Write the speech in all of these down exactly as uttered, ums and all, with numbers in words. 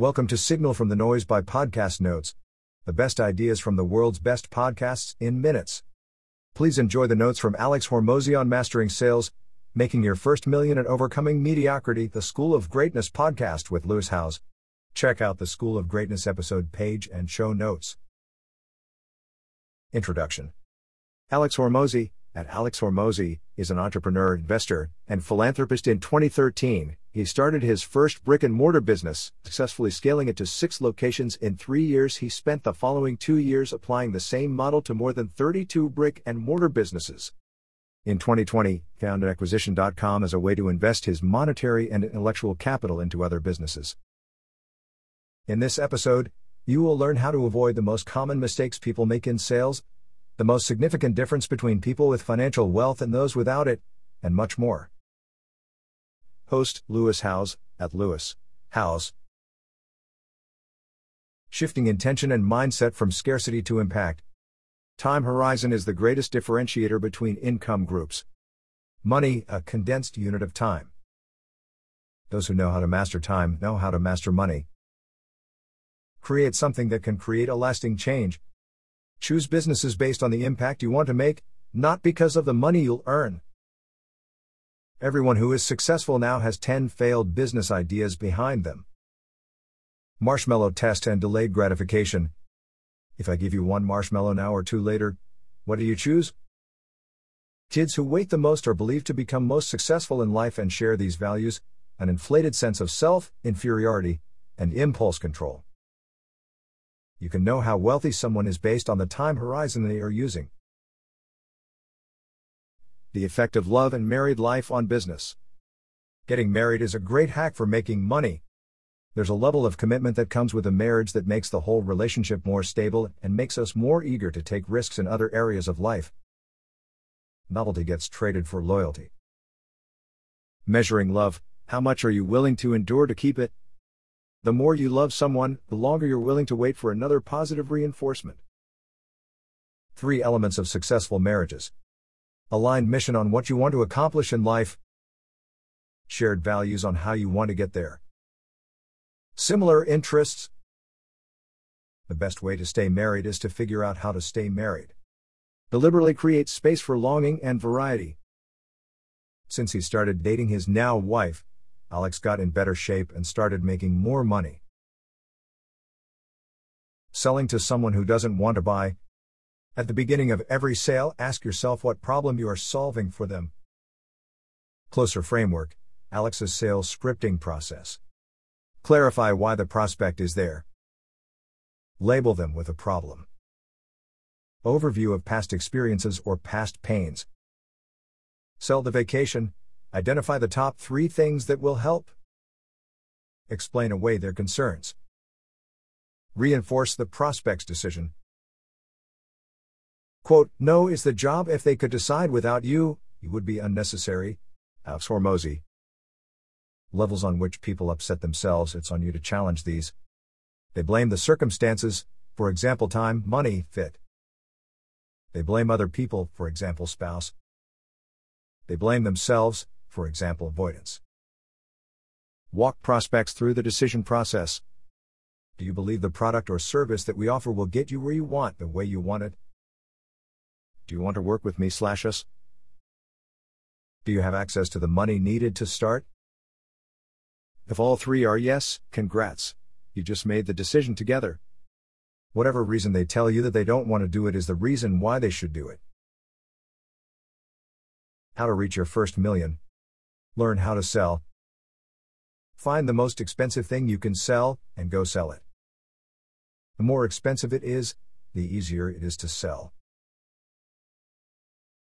Welcome to Signal from the Noise by Podcast Notes, the best ideas from the world's best podcasts in minutes. Please enjoy the notes from Alex Hormozi on mastering sales, making your first million and overcoming mediocrity, the School of Greatness podcast with Lewis Howes. Check out the School of Greatness episode page and show notes. Introduction. Alex Hormozi, at Alex Hormozi, is an entrepreneur, investor, and philanthropist. In twenty thirteen, he started his first brick-and-mortar business, successfully scaling it to six locations in three years. He spent the following two years applying the same model to more than thirty-two brick-and-mortar businesses. In twenty twenty, he founded Acquisition dot com as a way to invest his monetary and intellectual capital into other businesses. In this episode, you will learn how to avoid the most common mistakes people make in sales, the most significant difference between people with financial wealth and those without it, and much more. Host, Lewis Howes, at Lewis Howes. Shifting intention and mindset from scarcity to impact. Time horizon is the greatest differentiator between income groups. Money, a condensed unit of time. Those who know how to master time know how to master money. Create something that can create a lasting change. Choose businesses based on the impact you want to make, not because of the money you'll earn. Everyone who is successful now has ten failed business ideas behind them. Marshmallow test and delayed gratification. If I give you one marshmallow now or two later, what do you choose? Kids who wait the most are believed to become most successful in life and share these values, an inflated sense of self, inferiority, and impulse control. You can know how wealthy someone is based on the time horizon they are using. The effect of love and married life on business. Getting married is a great hack for making money. There's a level of commitment that comes with a marriage that makes the whole relationship more stable and makes us more eager to take risks in other areas of life. Novelty gets traded for loyalty. Measuring love, how much are you willing to endure to keep it? The more you love someone, the longer you're willing to wait for another positive reinforcement. Three elements of successful marriages. Aligned mission on what you want to accomplish in life. Shared values on how you want to get there. Similar interests. The best way to stay married is to figure out how to stay married. Deliberately create space for longing and variety. Since he started dating his now wife, Alex got in better shape and started making more money. Selling to someone who doesn't want to buy. At the beginning of every sale, ask yourself what problem you are solving for them. Closer framework, Alex's sales scripting process. Clarify why the prospect is there. Label them with a problem. Overview of past experiences or past pains. Sell the vacation. Identify the top three things that will help. Explain away their concerns. Reinforce the prospect's decision. Quote, no is the job. If they could decide without you, you would be unnecessary. Alex Hormozi. Levels on which people upset themselves, it's on you to challenge these. They blame the circumstances, for example time, money, fit. They blame other people, for example spouse. They blame themselves, for example avoidance. Walk prospects through the decision process. Do you believe the product or service that we offer will get you where you want the way you want it? Do you want to work with me slash us? Do you have access to the money needed to start? If all three are yes, congrats. You just made the decision together. Whatever reason they tell you that they don't want to do it is the reason why they should do it. How to reach your first million. Learn how to sell. Find the most expensive thing you can sell, and go sell it. The more expensive it is, the easier it is to sell.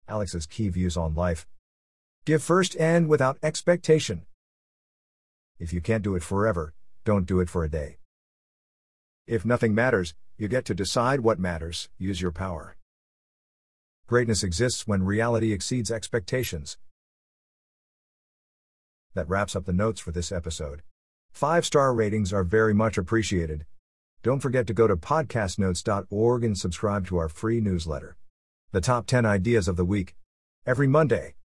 Alex's key views on life. Give first and without expectation. If you can't do it forever, don't do it for a day. If nothing matters, you get to decide what matters. Use your power. Greatness exists when reality exceeds expectations. That wraps up the notes for this episode. Five-star ratings are very much appreciated. Don't forget to go to podcast notes dot org and subscribe to our free newsletter. The top ten ideas of the week. Every Monday.